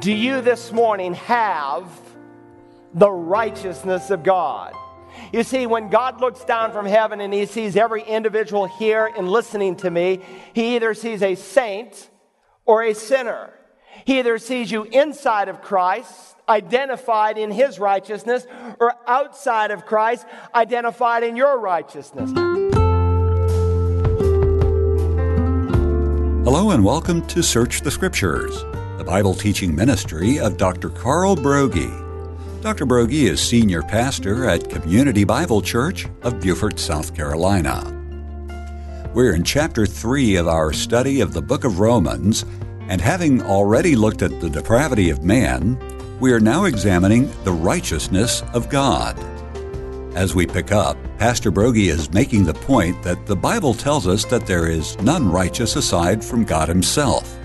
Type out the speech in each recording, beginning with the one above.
Do you this morning have the righteousness of God? You see, when God looks down from heaven and he sees every individual here and listening to me, he either sees a saint or a sinner. He either sees you inside of Christ, identified in his righteousness, or outside of Christ, identified in your righteousness. Hello and welcome to Search the Scriptures, the Bible teaching ministry of Dr. Carl Broggi. Dr. Broggi is senior pastor at Community Bible Church of Beaufort, South Carolina. We're in Chapter 3 of our study of the Book of Romans, and having already looked at the depravity of man, we are now examining the righteousness of God. As we pick up, Pastor Broggi is making the point that the Bible tells us that there is none righteous aside from God Himself.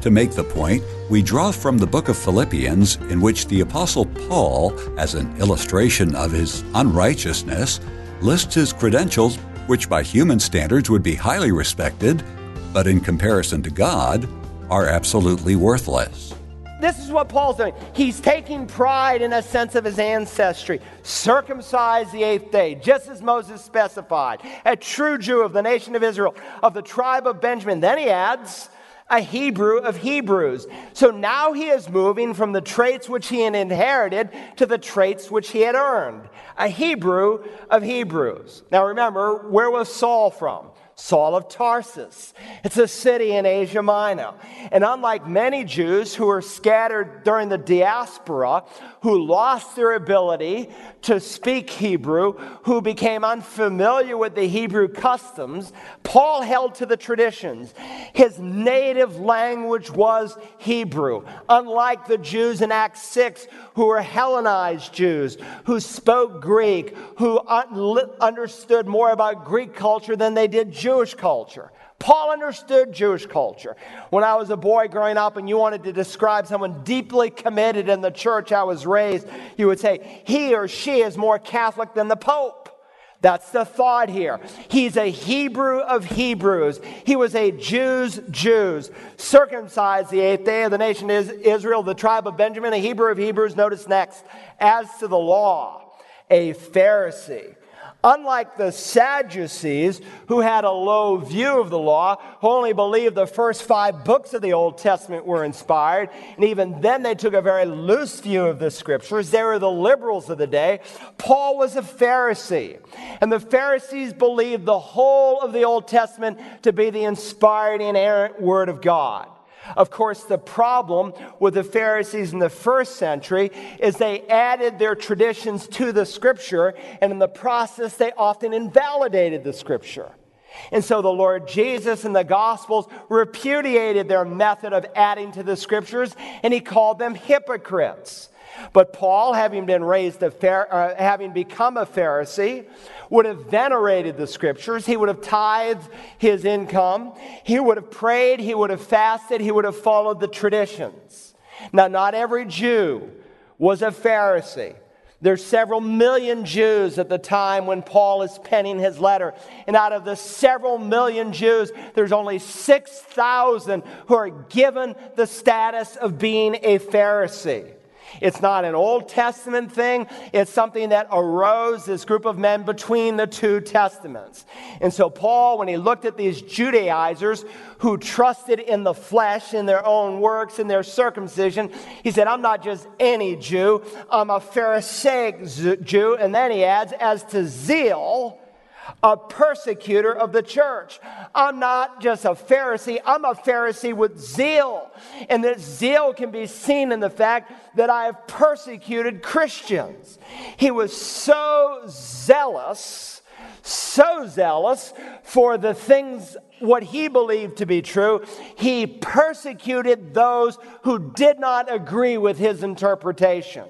To make the point, we draw from the book of Philippians, in which the Apostle Paul, as an illustration of his unrighteousness, lists his credentials, which by human standards would be highly respected, but in comparison to God, are absolutely worthless. This is what Paul's doing. He's taking pride in a sense of his ancestry. Circumcised the eighth day, just as Moses specified. A true Jew of the nation of Israel, of the tribe of Benjamin. Then he adds, a Hebrew of Hebrews. So now he is moving from the traits which he had inherited to the traits which he had earned. A Hebrew of Hebrews. Now remember, where was Saul from? Saul of Tarsus. It's a city in Asia Minor. And unlike many Jews who were scattered during the diaspora, who lost their ability to speak Hebrew, who became unfamiliar with the Hebrew customs, Paul held to the traditions. His native language was Hebrew, unlike the Jews in Acts 6 who were Hellenized Jews, who spoke Greek, who understood more about Greek culture than they did Jewish culture. Paul understood Jewish culture. When I was a boy growing up and you wanted to describe someone deeply committed in the church I was raised, you would say, he or she is more Catholic than the Pope. That's the thought here. He's a Hebrew of Hebrews. He was a Jew's Jews. Circumcised the eighth day of the nation is Israel, the tribe of Benjamin, a Hebrew of Hebrews. Notice next, as to the law, a Pharisee. Unlike the Sadducees, who had a low view of the law, who only believed the first 5 books of the Old Testament were inspired, and even then they took a very loose view of the Scriptures. They were the liberals of the day. Paul was a Pharisee, and the Pharisees believed the whole of the Old Testament to be the inspired, inerrant Word of God. Of course, the problem with the Pharisees in the first century is they added their traditions to the Scripture, and in the process, they often invalidated the Scripture. And so the Lord Jesus in the Gospels repudiated their method of adding to the Scriptures, and he called them hypocrites. But Paul, having become a Pharisee, would have venerated the Scriptures. He would have tithed his income. He would have prayed. He would have fasted. He would have followed the traditions. Now, not every Jew was a Pharisee. There's several million Jews at the time when Paul is penning his letter. And out of the several million Jews, there's only 6,000 who are given the status of being a Pharisee. It's not an Old Testament thing. It's something that arose, this group of men, between the two testaments. And so Paul, when he looked at these Judaizers who trusted in the flesh, in their own works, in their circumcision, he said, I'm not just any Jew. I'm a Pharisaic Jew. And then he adds, as to zeal, a persecutor of the church. I'm not just a Pharisee, I'm a Pharisee with zeal. And this zeal can be seen in the fact that I have persecuted Christians. He was so zealous for the things what he believed to be true, he persecuted those who did not agree with his interpretation.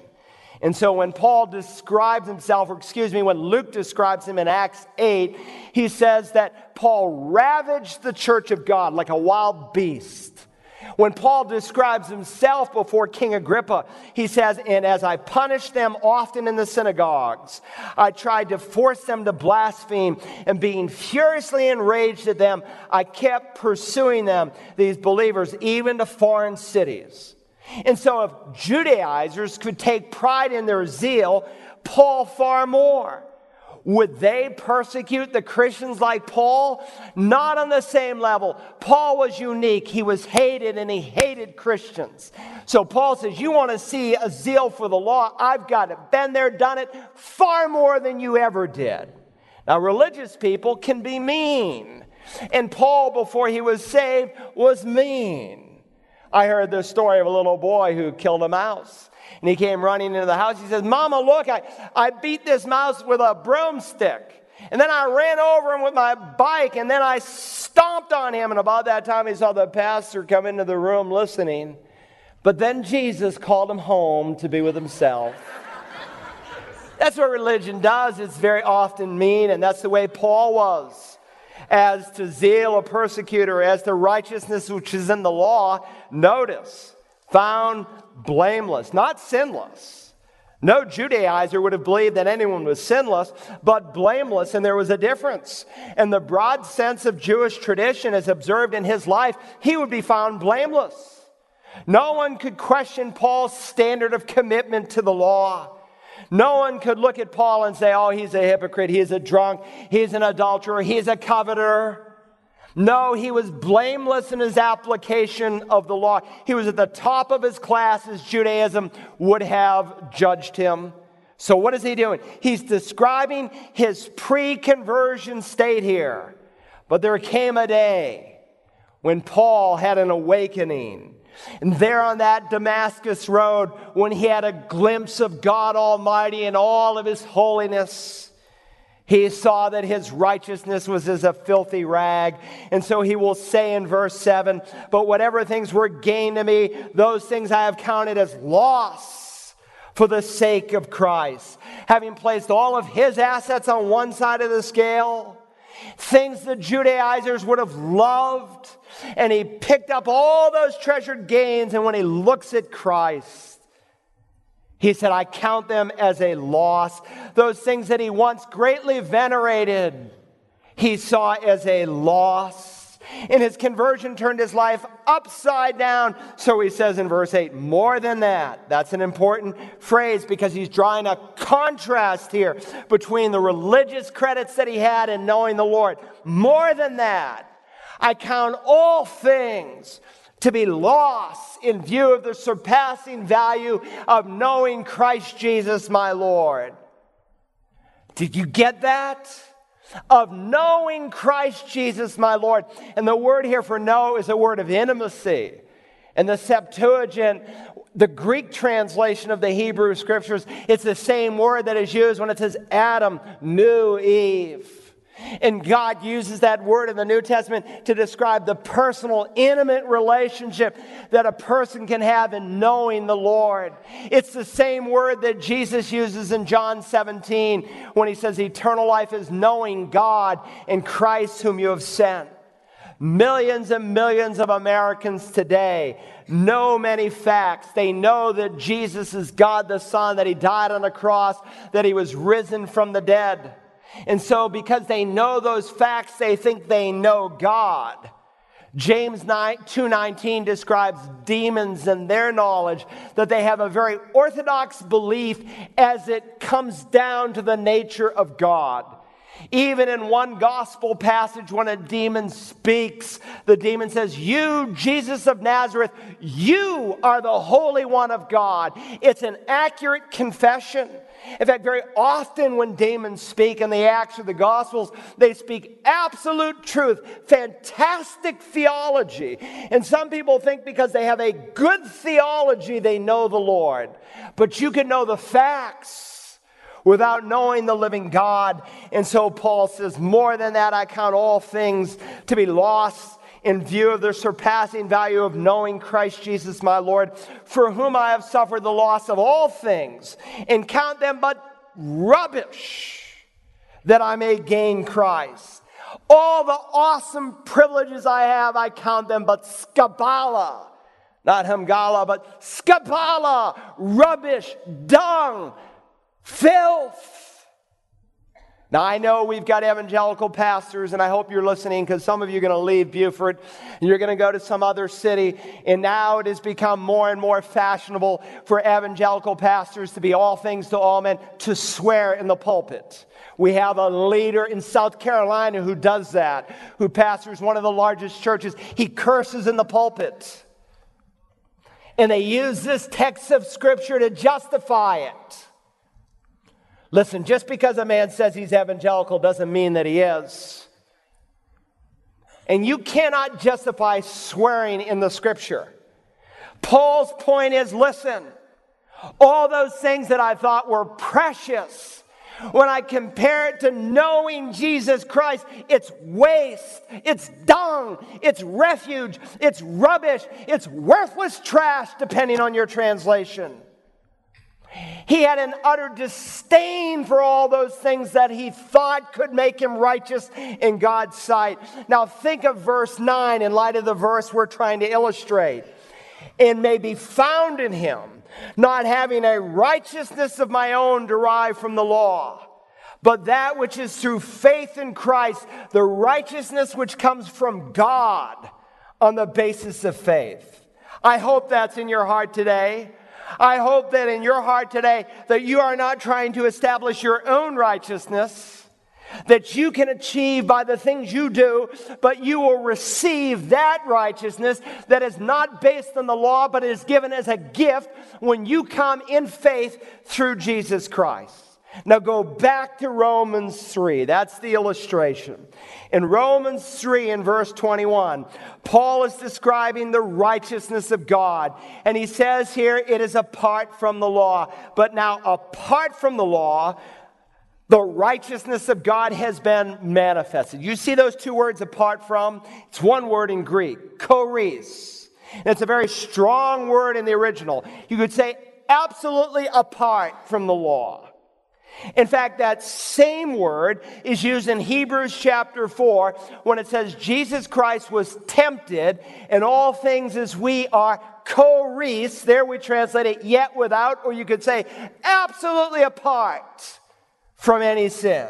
And so when Paul describes himself, when Luke describes him in Acts 8, he says that Paul ravaged the church of God like a wild beast. When Paul describes himself before King Agrippa, he says, and as I punished them often in the synagogues, I tried to force them to blaspheme, and being furiously enraged at them, I kept pursuing them, these believers, even to foreign cities. And so if Judaizers could take pride in their zeal, Paul far more. Would they persecute the Christians like Paul? Not on the same level. Paul was unique. He was hated, and he hated Christians. So Paul says, you want to see a zeal for the law? I've got it. Been there, done it, far more than you ever did. Now, religious people can be mean. And Paul, before he was saved, was mean. I heard the story of a little boy who killed a mouse. And he came running into the house. He says, Mama, look, I beat this mouse with a broomstick. And then I ran over him with my bike, and then I stomped on him. And about that time, he saw the pastor come into the room listening. But then Jesus called him home to be with himself. That's what religion does. It's very often mean, and that's the way Paul was. As to zeal, a persecutor, as to righteousness which is in the law, notice, found blameless, not sinless. No Judaizer would have believed that anyone was sinless, but blameless, and there was a difference. In the broad sense of Jewish tradition as observed in his life, he would be found blameless. No one could question Paul's standard of commitment to the law. No one could look at Paul and say, oh, he's a hypocrite, he's a drunk, he's an adulterer, he's a coveter. No, he was blameless in his application of the law. He was at the top of his class as Judaism would have judged him. So what is he doing? He's describing his pre-conversion state here. But there came a day when Paul had an awakening. And there on that Damascus road, when he had a glimpse of God Almighty and all of his holiness, he saw that his righteousness was as a filthy rag. And so he will say in verse 7, but whatever things were gain to me, those things I have counted as loss for the sake of Christ. Having placed all of his assets on one side of the scale, things the Judaizers would have loved, and he picked up all those treasured gains, and when he looks at Christ, he said, I count them as a loss. Those things that he once greatly venerated, he saw as a loss. And his conversion turned his life upside down. So he says in verse 8, more than that. That's an important phrase because he's drawing a contrast here between the religious credits that he had and knowing the Lord. More than that, I count all things to be lost in view of the surpassing value of knowing Christ Jesus my Lord. Did you get that? Of knowing Christ Jesus my Lord. And the word here for know is a word of intimacy. And the Septuagint, the Greek translation of the Hebrew Scriptures, it's the same word that is used when it says Adam knew Eve. And God uses that word in the New Testament to describe the personal, intimate relationship that a person can have in knowing the Lord. It's the same word that Jesus uses in John 17 when he says eternal life is knowing God and Christ whom you have sent. Millions and millions of Americans today know many facts. They know that Jesus is God the Son, that he died on a cross, that he was risen from the dead. And so because they know those facts, they think they know God. James 2:19 describes demons and their knowledge, that they have a very orthodox belief as it comes down to the nature of God. Even in one gospel passage, when a demon speaks, the demon says, you, Jesus of Nazareth, you are the Holy One of God. It's an accurate confession. In fact, very often when demons speak in the Acts or the Gospels, they speak absolute truth, fantastic theology. And some people think because they have a good theology, they know the Lord. But you can know the facts without knowing the living God. And so Paul says, more than that, I count all things to be lost in view of the surpassing value of knowing Christ Jesus my Lord, for whom I have suffered the loss of all things, and count them but rubbish, that I may gain Christ. All the awesome privileges I have, I count them but skabala, not hamgala, but skabala, rubbish, dung, filth. Now, I know we've got evangelical pastors, and I hope you're listening, because some of you are going to leave Beaufort, and you're going to go to some other city, and now it has become more and more fashionable for evangelical pastors to be all things to all men, to swear in the pulpit. We have a leader in South Carolina who does that, who pastors one of the largest churches. He curses in the pulpit, and they use this text of Scripture to justify it. Listen, just because a man says he's evangelical doesn't mean that he is. And you cannot justify swearing in the Scripture. Paul's point is, listen, all those things that I thought were precious, when I compare it to knowing Jesus Christ, it's waste, it's dung, it's refuge, it's rubbish, it's worthless trash, depending on your translation. He had an utter disdain for all those things that he thought could make him righteous in God's sight. Now think of verse 9 in light of the verse we're trying to illustrate. And may be found in him, not having a righteousness of my own derived from the law, but that which is through faith in Christ, the righteousness which comes from God on the basis of faith. I hope that's in your heart today. I hope that in your heart today that you are not trying to establish your own righteousness that you can achieve by the things you do, but you will receive that righteousness that is not based on the law, but is given as a gift when you come in faith through Jesus Christ. Now go back to Romans 3. That's the illustration. In Romans 3 and verse 21, Paul is describing the righteousness of God. And he says here, it is apart from the law. But now apart from the law, the righteousness of God has been manifested. You see those two words, apart from? It's one word in Greek, choris. And it's a very strong word in the original. You could say absolutely apart from the law. In fact, that same word is used in Hebrews chapter 4 when it says Jesus Christ was tempted in all things as we are, choris. There we translate it yet without, or you could say absolutely apart from any sin.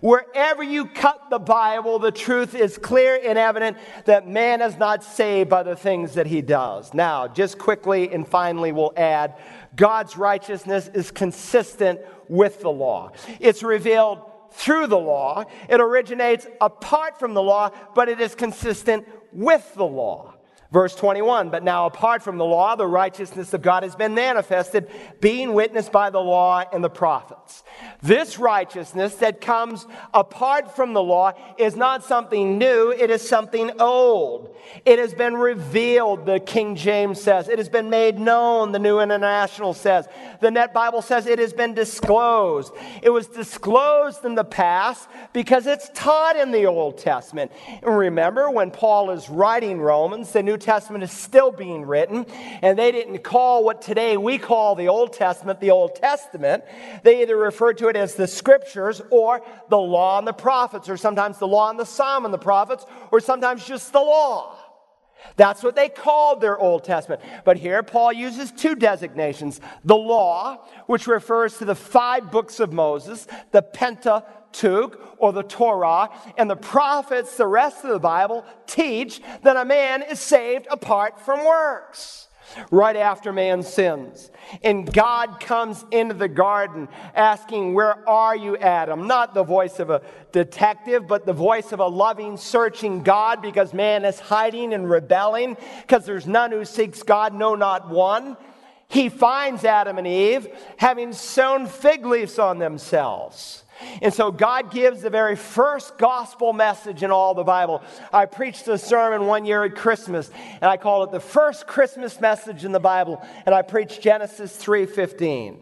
Wherever you cut the Bible, the truth is clear and evident that man is not saved by the things that he does. Now, just quickly and finally, we'll add God's righteousness is consistent with the law. It's revealed through the law. It originates apart from the law, but it is consistent with the law. Verse 21, but now apart from the law, the righteousness of God has been manifested, being witnessed by the law and the prophets. This righteousness that comes apart from the law is not something new, it is something old. It has been revealed, the King James says. It has been made known, the New International says. The Net Bible says it has been disclosed. It was disclosed in the past because it's taught in the Old Testament. And remember, when Paul is writing Romans, the New Testament is still being written, and they didn't call what today we call the Old Testament. They either referred to it as the Scriptures or the Law and the Prophets, or sometimes the Law and the Psalm and the Prophets, or sometimes just the Law. That's what they called their Old Testament. But here Paul uses two designations, the Law, which refers to the 5 books of Moses, the Pentateuch, or the Torah, and the prophets, the rest of the Bible, teach that a man is saved apart from works, right after man sins. And God comes into the garden asking, where are you, Adam? Not the voice of a detective, but the voice of a loving, searching God, because man is hiding and rebelling, because there's none who seeks God, no, not one. He finds Adam and Eve having sown fig leaves on themselves. And so God gives the very first gospel message in all the Bible. I preached a sermon one year at Christmas, and I called it the first Christmas message in the Bible, and I preached Genesis 3:15.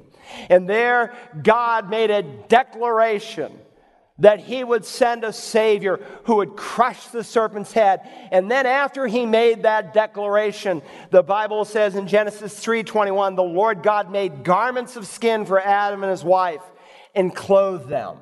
And there God made a declaration that he would send a Savior who would crush the serpent's head. And then after he made that declaration, the Bible says in Genesis 3:21, the Lord God made garments of skin for Adam and his wife, and clothe them.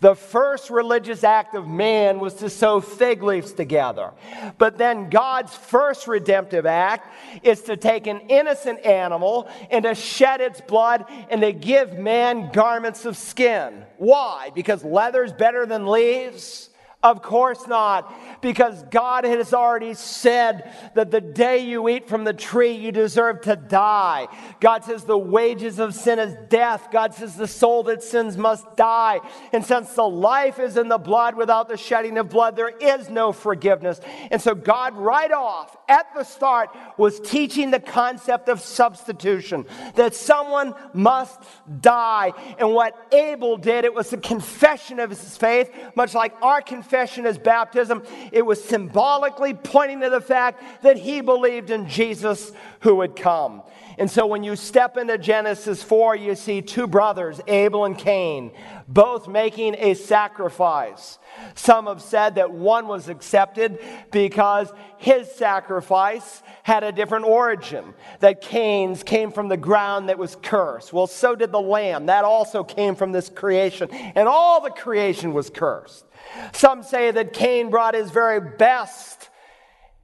The first religious act of man was to sew fig leaves together. But then God's first redemptive act is to take an innocent animal and to shed its blood and to give man garments of skin. Why? Because leather's better than leaves? Of course not, because God has already said that the day you eat from the tree, you deserve to die. God says the wages of sin is death. God says the soul that sins must die. And since the life is in the blood, without the shedding of blood, there is no forgiveness. And so God, right off at the start, was teaching the concept of substitution, that someone must die. And what Abel did, it was a confession of his faith, much like our confession as baptism. It was symbolically pointing to the fact that he believed in Jesus who would come. And so when you step into Genesis 4, you see two brothers, Abel and Cain, both making a sacrifice. Some have said that one was accepted because his sacrifice had a different origin, that Cain's came from the ground that was cursed. Well, so did the lamb. That also came from this creation. And all the creation was cursed. Some say that Cain brought his very best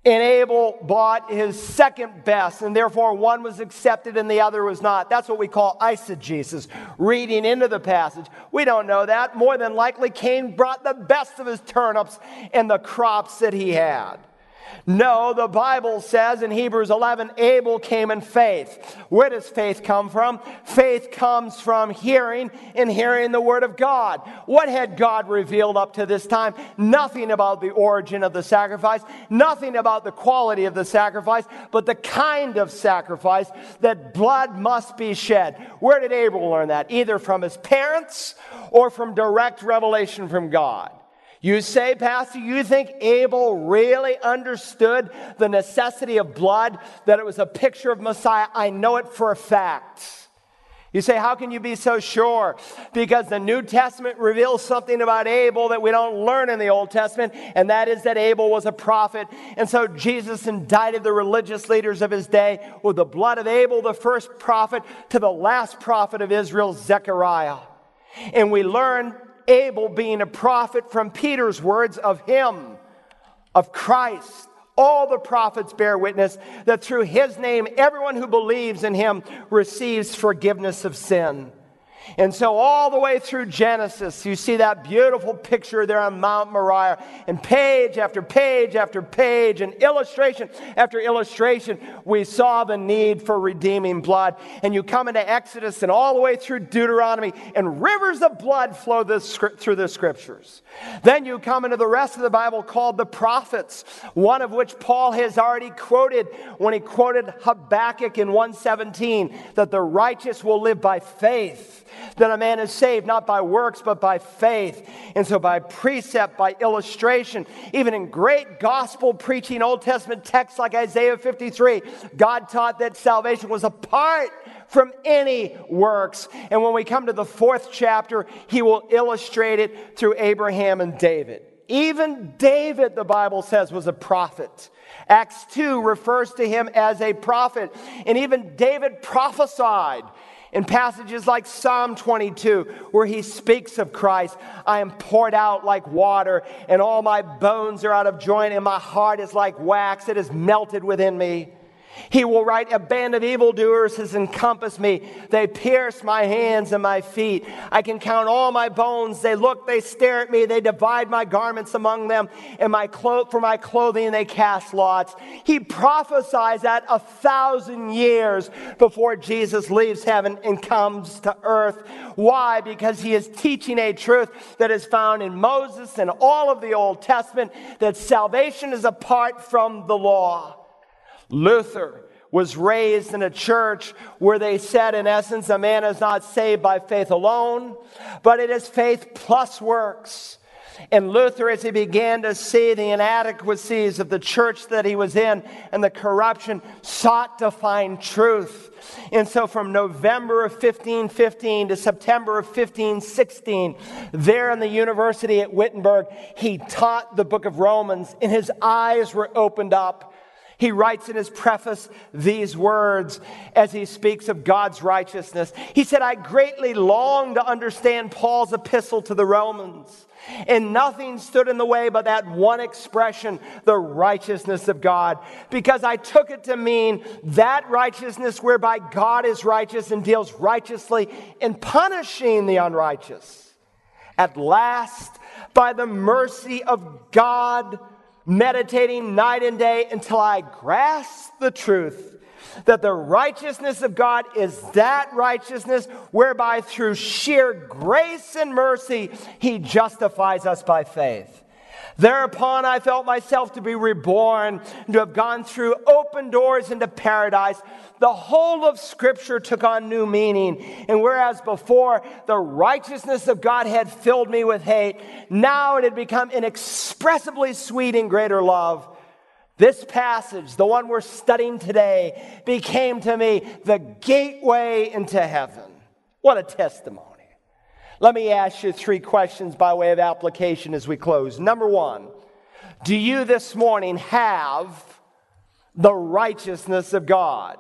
and Abel brought his second best, and therefore one was accepted and the other was not. That's what we call eisegesis, reading into the passage. We don't know that. More than likely, Cain brought the best of his turnips and the crops that he had. No, the Bible says in Hebrews 11, Abel came in faith. Where does faith come from? Faith comes from hearing, and hearing the Word of God. What had God revealed up to this time? Nothing about the origin of the sacrifice, nothing about the quality of the sacrifice, but the kind of sacrifice, that blood must be shed. Where did Abel learn that? Either from his parents or from direct revelation from God. You say, Pastor, you think Abel really understood the necessity of blood, that it was a picture of Messiah? I know it for a fact. You say, how can you be so sure? Because the New Testament reveals something about Abel that we don't learn in the Old Testament, and that is that Abel was a prophet. And so Jesus indicted the religious leaders of his day with the blood of Abel, the first prophet, to the last prophet of Israel, Zechariah. And we learn Abel being a prophet from Peter's words of him, of Christ. All the prophets bear witness that through his name, everyone who believes in him receives forgiveness of sin. And so all the way through Genesis, you see that beautiful picture there on Mount Moriah. And page after page after page, and illustration after illustration, we saw the need for redeeming blood. And you come into Exodus and all the way through Deuteronomy, and rivers of blood flow through the Scriptures. Then you come into the rest of the Bible called the prophets, one of which Paul has already quoted when he quoted Habakkuk in 1:17, that the righteous will live by faith. That a man is saved not by works but by faith. And so by precept, by illustration, even in great gospel preaching Old Testament texts like Isaiah 53, God taught that salvation was apart from any works. And when we come to the 4th chapter, he will illustrate it through Abraham and David. Even David, the Bible says, was a prophet. Acts 2 refers to him as a prophet. And even David prophesied in passages like Psalm 22, where he speaks of Christ. I am poured out like water, and all my bones are out of joint, and my heart is like wax. It is melted within me. He will write, a band of evildoers has encompassed me. They pierce my hands and my feet. I can count all my bones. They look, they stare at me. They divide my garments among them, and for my clothing they cast lots. He prophesies that 1,000 years before Jesus leaves heaven and comes to earth. Why? Because he is teaching a truth that is found in Moses and all of the Old Testament, that salvation is apart from the law. Luther was raised in a church where they said, in essence, a man is not saved by faith alone, but it is faith plus works. And Luther, as he began to see the inadequacies of the church that he was in and the corruption, sought to find truth. And so from November of 1515 to September of 1516, there in the university at Wittenberg, he taught the Book of Romans, and his eyes were opened up. He writes in his preface these words as he speaks of God's righteousness. He said, I greatly long to understand Paul's epistle to the Romans, and nothing stood in the way but that one expression, the righteousness of God, because I took it to mean that righteousness whereby God is righteous and deals righteously in punishing the unrighteous. At last, by the mercy of God, meditating night and day until I grasp the truth that the righteousness of God is that righteousness whereby through sheer grace and mercy he justifies us by faith. Thereupon I felt myself to be reborn, and to have gone through open doors into paradise. The whole of Scripture took on new meaning. And whereas before the righteousness of God had filled me with hate, now it had become inexpressibly sweet in greater love. This passage, the one we're studying today, became to me the gateway into heaven. What a testimony. Let me ask you three questions by way of application as we close. Number one, do you this morning have the righteousness of God?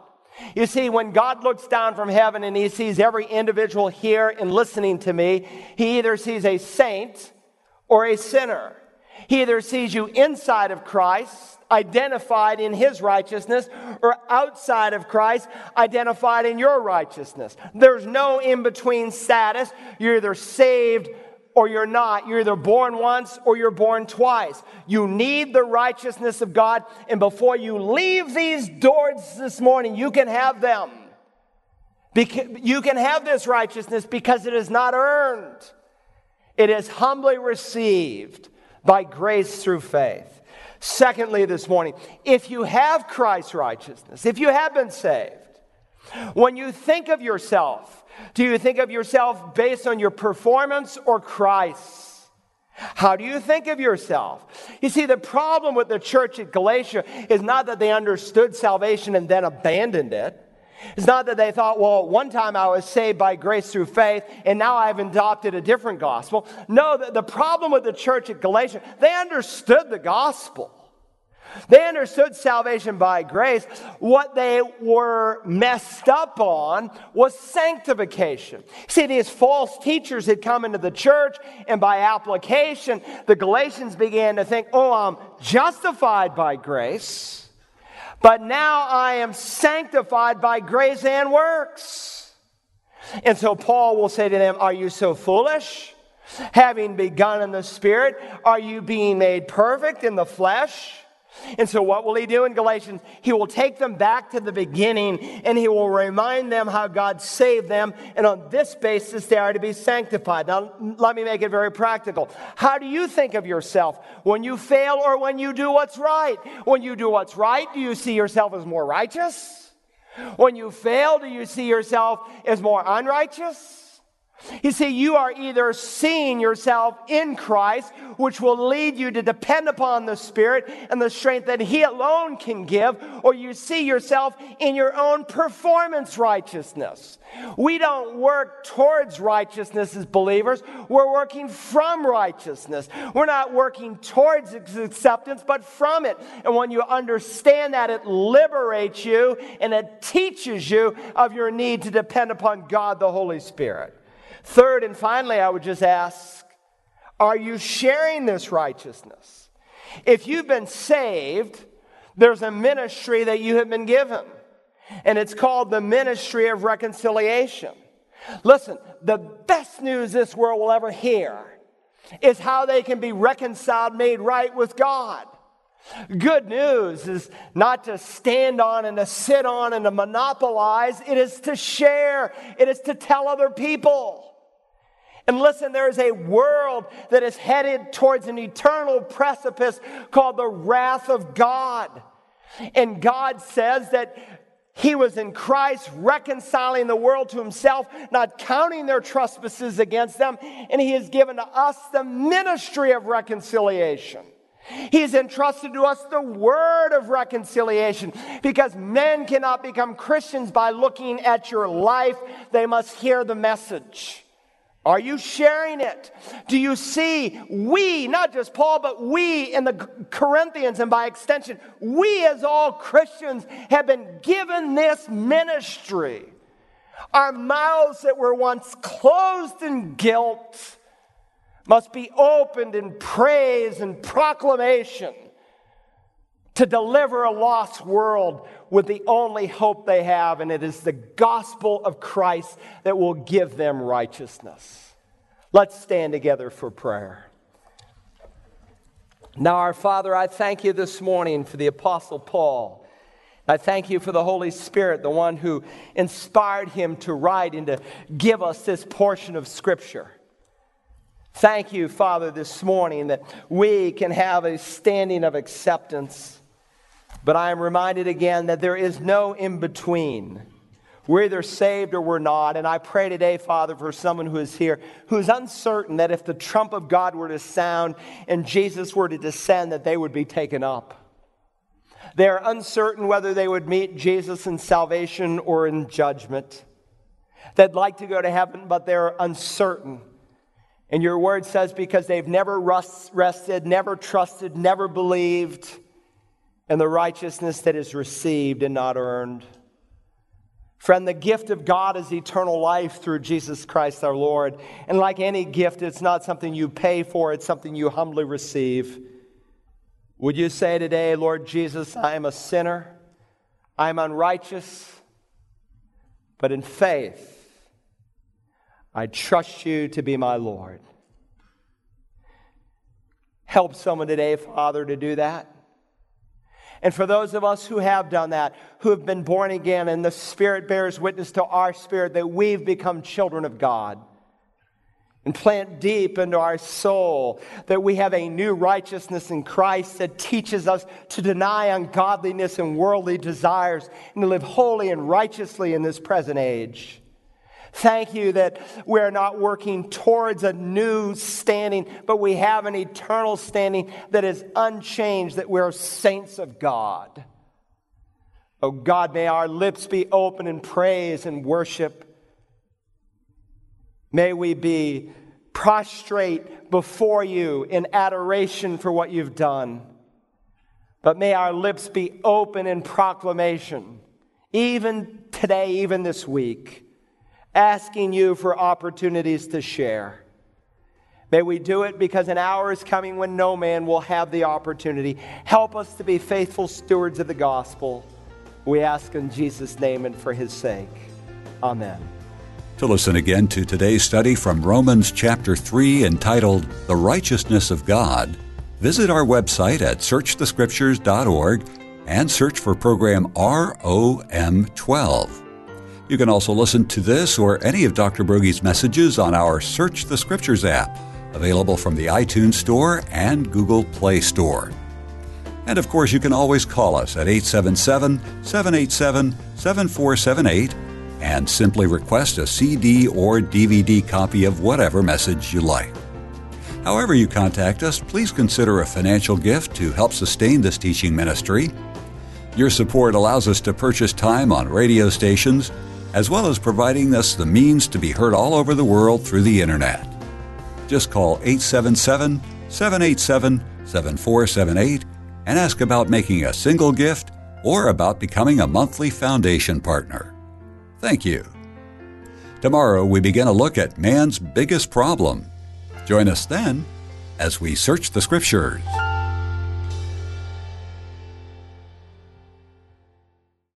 You see, when God looks down from heaven and he sees every individual here and listening to me, he either sees a saint or a sinner. He either sees you inside of Christ, identified in his righteousness, or outside of Christ, identified in your righteousness. There's no in-between status. You're either saved or you're not. You're either born once or you're born twice. You need the righteousness of God, and before you leave these doors this morning, you can have them. You can have this righteousness because it is not earned. It is humbly received by grace through faith. Secondly, this morning, if you have Christ's righteousness, if you have been saved, when you think of yourself, do you think of yourself based on your performance or Christ? How do you think of yourself? You see, the problem with the church at Galatia is not that they understood salvation and then abandoned it. It's not that they thought, well, one time I was saved by grace through faith, and now I've adopted a different gospel. No, the problem with the church at Galatia, they understood the gospel. They understood salvation by grace. What they were messed up on was sanctification. See, these false teachers had come into the church, and by application, the Galatians began to think, oh, I'm justified by grace, but now I am sanctified by grace and works. And so Paul will say to them, are you so foolish? Having begun in the Spirit, are you being made perfect in the flesh? And so what will he do in Galatians? He will take them back to the beginning, and he will remind them how God saved them, and on this basis they are to be sanctified. Now, let me make it very practical. How do you think of yourself when you fail or when you do what's right? When you do what's right, do you see yourself as more righteous? When you fail, do you see yourself as more unrighteous? You see, you are either seeing yourself in Christ, which will lead you to depend upon the Spirit and the strength that He alone can give, or you see yourself in your own performance righteousness. We don't work towards righteousness as believers. We're working from righteousness. We're not working towards acceptance, but from it. And when you understand that, it liberates you and it teaches you of your need to depend upon God, the Holy Spirit. Third and finally, I would just ask, are you sharing this righteousness? If you've been saved, there's a ministry that you have been given, and it's called the ministry of reconciliation. Listen, the best news this world will ever hear is how they can be reconciled, made right with God. Good news is not to stand on and to sit on and to monopolize. It is to share. It is to tell other people. And listen, there is a world that is headed towards an eternal precipice called the wrath of God. And God says that He was in Christ reconciling the world to Himself, not counting their trespasses against them. And He has given to us the ministry of reconciliation. He's entrusted to us the word of reconciliation, because men cannot become Christians by looking at your life. They must hear the message. Are you sharing it? Do you see we, not just Paul, but we in the Corinthians and by extension, we as all Christians have been given this ministry. Our mouths that were once closed in guilt must be opened in praise and proclamation to deliver a lost world with the only hope they have, and it is the gospel of Christ that will give them righteousness. Let's stand together for prayer. Now, our Father, I thank you this morning for the Apostle Paul. I thank you for the Holy Spirit, the one who inspired him to write and to give us this portion of Scripture. Thank you, Father, this morning that we can have a standing of acceptance. But I am reminded again that there is no in-between. We're either saved or we're not. And I pray today, Father, for someone who is here who is uncertain that if the trump of God were to sound and Jesus were to descend, that they would be taken up. They are uncertain whether they would meet Jesus in salvation or in judgment. They'd like to go to heaven, but they're uncertain. And your word says because they've never rested, never trusted, never believed, and the righteousness that is received and not earned. Friend, the gift of God is eternal life through Jesus Christ our Lord. And like any gift, it's not something you pay for, it's something you humbly receive. Would you say today, Lord Jesus, I am a sinner, I am unrighteous, but in faith, I trust you to be my Lord. Help someone today, Father, to do that. And for those of us who have done that, who have been born again, and the Spirit bears witness to our spirit that we've become children of God, and plant deep into our soul that we have a new righteousness in Christ that teaches us to deny ungodliness and worldly desires and to live holy and righteously in this present age. Thank you that we are not working towards a new standing, but we have an eternal standing that is unchanged, that we are saints of God. Oh God, may our lips be open in praise and worship. May we be prostrate before you in adoration for what you've done. But may our lips be open in proclamation, even today, even this week, asking you for opportunities to share. May we do it because an hour is coming when no man will have the opportunity. Help us to be faithful stewards of the gospel. We ask in Jesus' name and for his sake. Amen. To listen again to today's study from Romans chapter 3 entitled The Righteousness of God, visit our website at searchthescriptures.org and search for program ROM12. You can also listen to this or any of Dr. Broggi's messages on our Search the Scriptures app, available from the iTunes Store and Google Play Store. And of course, you can always call us at 877-787-7478 and simply request a CD or DVD copy of whatever message you like. However you contact us, please consider a financial gift to help sustain this teaching ministry. Your support allows us to purchase time on radio stations, as well as providing us the means to be heard all over the world through the internet. Just call 877-787-7478 and ask about making a single gift or about becoming a monthly foundation partner. Thank you. Tomorrow we begin a look at man's biggest problem. Join us then as we search the Scriptures.